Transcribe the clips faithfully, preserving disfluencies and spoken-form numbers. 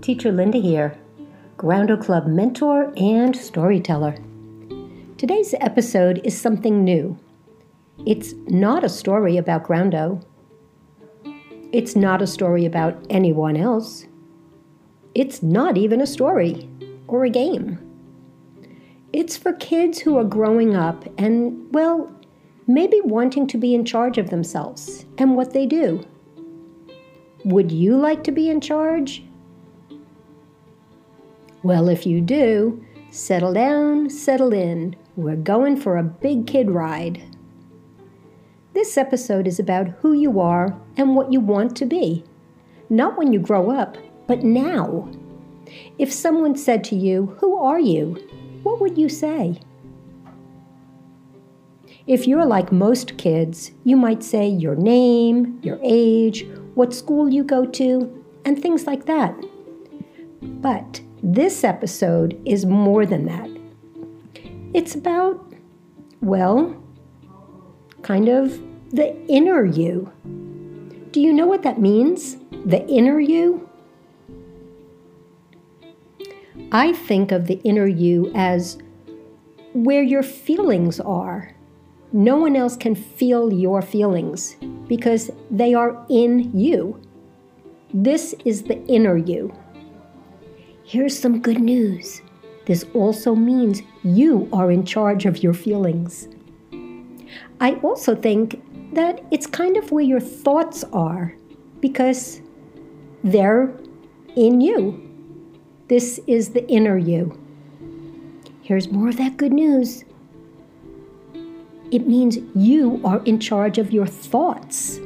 Teacher Linda here, Groundo Club mentor and storyteller. Today's episode is something new. It's not a story about Groundo. It's not a story about anyone else. It's not even a story or a game. It's for kids who are growing up and, well, maybe wanting to be in charge of themselves and what they do. Would you like to be in charge? Well, if you do, settle down, settle in. We're going for a big kid ride. This episode is about who you are and what you want to be. Not when you grow up, but now. If someone said to you, "Who are you?" what would you say? If you're like most kids, you might say your name, your age, what school you go to, and things like that. But this episode is more than that. It's about, well, kind of the inner you. Do you know what that means? The inner you? I think of the inner you as where your feelings are. No one else can feel your feelings because they are in you. This is the inner you. Here's some good news. This also means you are in charge of your feelings. I also think that it's kind of where your thoughts are because they're in you. This is the inner you. Here's more of that good news. It means you are in charge of your thoughts.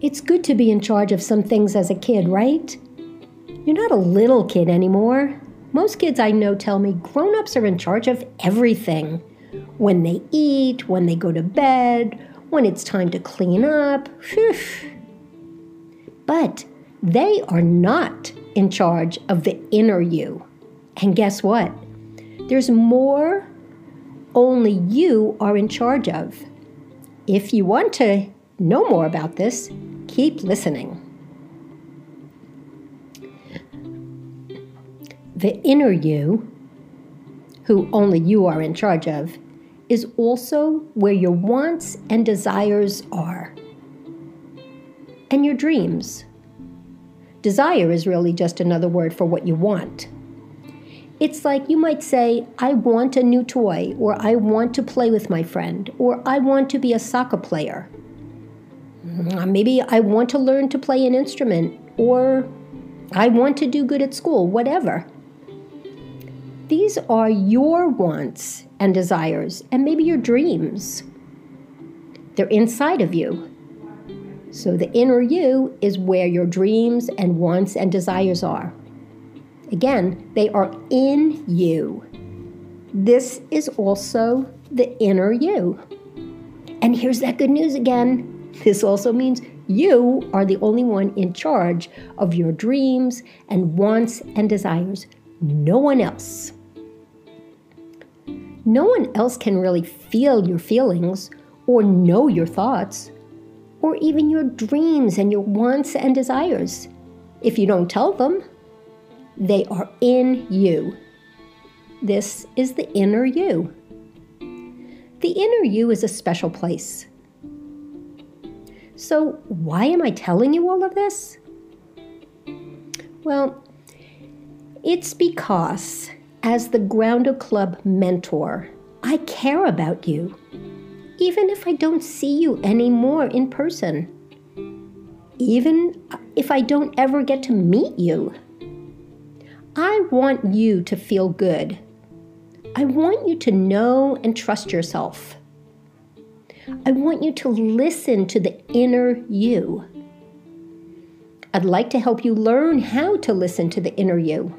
It's good to be in charge of some things as a kid, right? You're not a little kid anymore. Most kids I know tell me grown-ups are in charge of everything. When they eat, when they go to bed, when it's time to clean up. Phew. But they are not in charge of the inner you. And guess what? There's more only you are in charge of. If you want to know more about this, keep listening. The inner you, who only you are in charge of, is also where your wants and desires are. And your dreams. Desire is really just another word for what you want. It's like you might say, I want a new toy, or I want to play with my friend, or I want to be a soccer player. Maybe I want to learn to play an instrument, or I want to do good at school, whatever. These are your wants and desires, and maybe your dreams. They're inside of you. So the inner you is where your dreams and wants and desires are. Again, they are in you. This is also the inner you. And here's that good news again. This also means you are the only one in charge of your dreams and wants and desires. No one else. No one else can really feel your feelings or know your thoughts, or even your dreams and your wants and desires. If you don't tell them, they are in you. This is the inner you. The inner you is a special place. So why am I telling you all of this? Well, it's because as the Groundo Club mentor, I care about you. Even if I don't see you anymore in person. Even if I don't ever get to meet you. I want you to feel good. I want you to know and trust yourself. I want you to listen to the inner you. I'd like to help you learn how to listen to the inner you.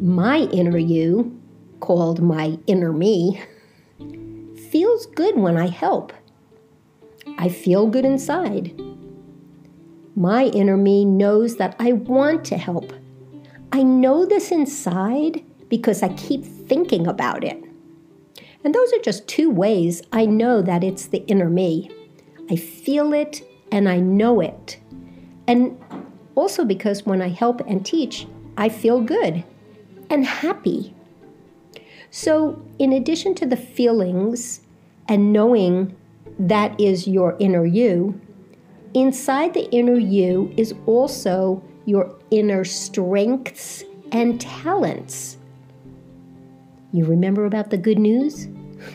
My inner you, called my inner me, feels good when I help. I feel good inside. My inner me knows that I want to help. I know this inside because I keep thinking about it. And those are just two ways I know that it's the inner me. I feel it and I know it. And also because when I help and teach, I feel good and happy. So in addition to the feelings and knowing that is your inner you, inside the inner you is also your inner strengths and talents. You remember about the good news?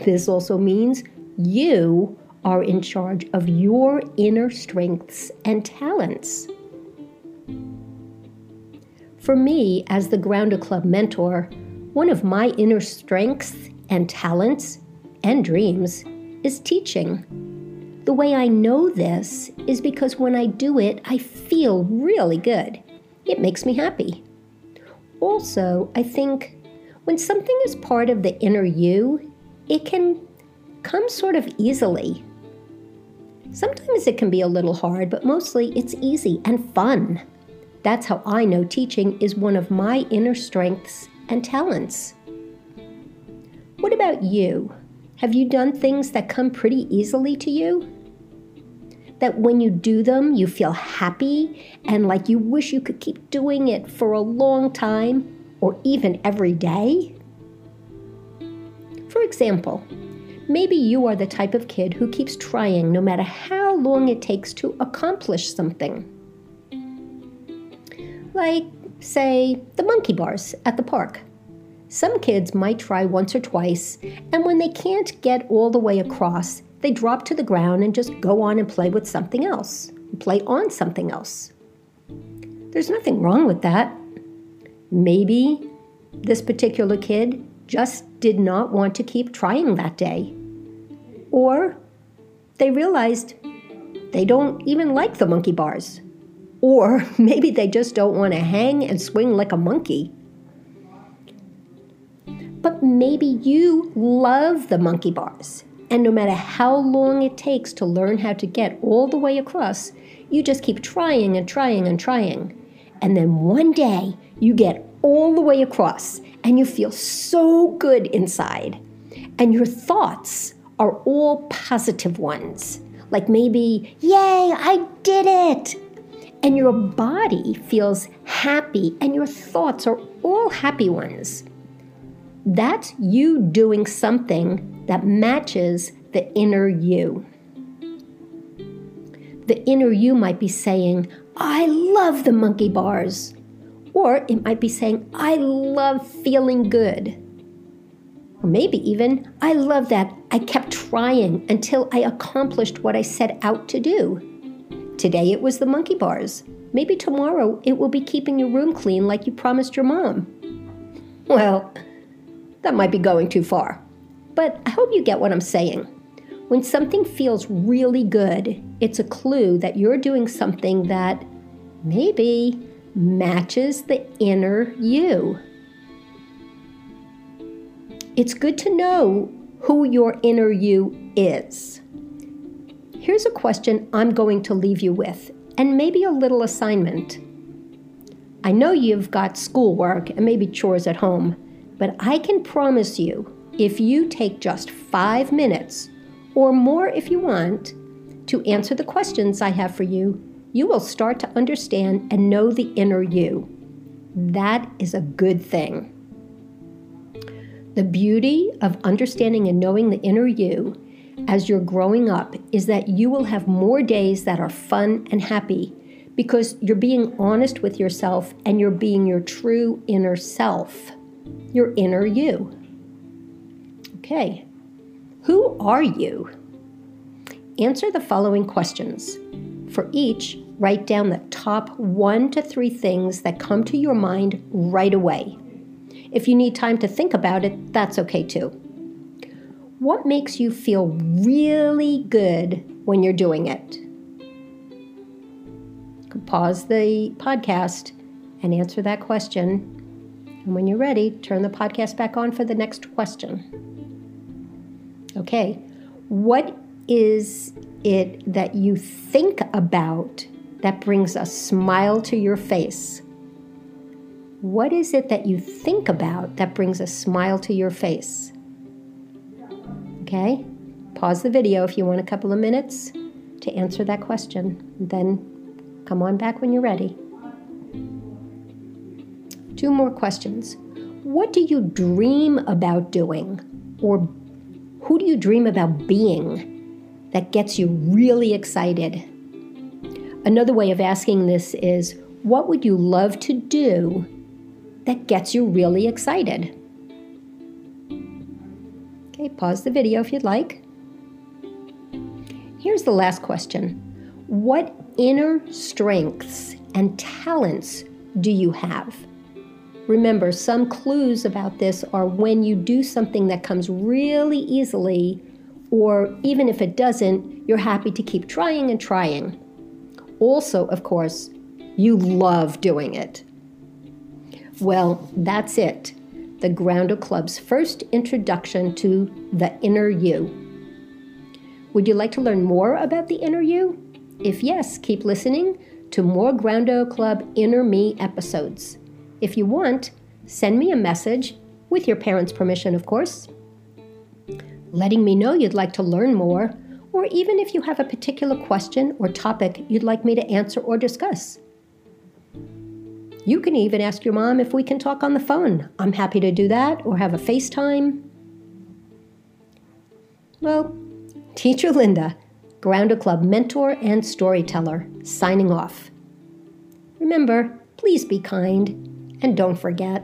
This also means you are in charge of your inner strengths and talents. For me, as the Groundo Club mentor, one of my inner strengths and talents and dreams is teaching. The way I know this is because when I do it, I feel really good. It makes me happy. Also, I think when something is part of the inner you, it can come sort of easily. Sometimes it can be a little hard, but mostly it's easy and fun. That's how I know teaching is one of my inner strengths and talents. What about you? Have you done things that come pretty easily to you? That when you do them, you feel happy and like you wish you could keep doing it for a long time or even every day? For example, maybe you are the type of kid who keeps trying no matter how long it takes to accomplish something. Like, say, the monkey bars at the park. Some kids might try once or twice, and when they can't get all the way across, they drop to the ground and just go on and play with something else, play on something else. There's nothing wrong with that. Maybe this particular kid just did not want to keep trying that day. Or they realized they don't even like the monkey bars. Or maybe they just don't want to hang and swing like a monkey. But maybe you love the monkey bars, and no matter how long it takes to learn how to get all the way across, you just keep trying and trying and trying. And then one day you get all the way across and you feel so good inside. And your thoughts are all positive ones. Like maybe, yay, I did it. And your body feels happy and your thoughts are all happy ones. That's you doing something that matches the inner you. The inner you might be saying, I love the monkey bars. Or it might be saying, I love feeling good. Or maybe even, I love that I kept trying until I accomplished what I set out to do. Today it was the monkey bars. Maybe tomorrow it will be keeping your room clean like you promised your mom. Well, that might be going too far, but I hope you get what I'm saying. When something feels really good, it's a clue that you're doing something that maybe matches the inner you. It's good to know who your inner you is. Here's a question I'm going to leave you with, and maybe a little assignment. I know you've got schoolwork and maybe chores at home, but I can promise you, if you take just five minutes, or more if you want, to answer the questions I have for you, you will start to understand and know the inner you. That is a good thing. The beauty of understanding and knowing the inner you as you're growing up is that you will have more days that are fun and happy because you're being honest with yourself and you're being your true inner self, your inner you. Okay, who are you? Answer the following questions. For each, write down the top one to three things that come to your mind right away. If you need time to think about it, that's okay too. What makes you feel really good when you're doing it? You can pause the podcast and answer that question. And when you're ready, turn the podcast back on for the next question. Okay, what is it that you think about that brings a smile to your face? What is it that you think about that brings a smile to your face? Okay, pause the video if you want a couple of minutes to answer that question. Then Come on back when you're ready. Two more questions. What do you dream about doing? Or who do you dream about being that gets you really excited? Another way of asking this is, what would you love to do that gets you really excited? Okay, pause the video if you'd like. Here's the last question. What inner strengths and talents do you have? Remember, some clues about this are when you do something that comes really easily, or even if it doesn't, you're happy to keep trying and trying. Also, of course, you love doing it. Well, that's it. The Groundo Club's first introduction to the inner you. Would you like to learn more about the inner you? If yes, keep listening to more Groundo Club Inner Me episodes. If you want, send me a message, with your parents' permission, of course, letting me know you'd like to learn more, or even if you have a particular question or topic you'd like me to answer or discuss. You can even ask your mom if we can talk on the phone. I'm happy to do that, or have a FaceTime. Well, Teacher Linda, Groundo Club mentor and storyteller, signing off. Remember, please be kind. And don't forget,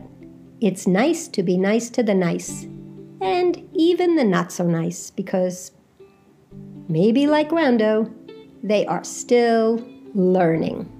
it's nice to be nice to the nice, and even the not so nice, because maybe like Groundo, they are still learning.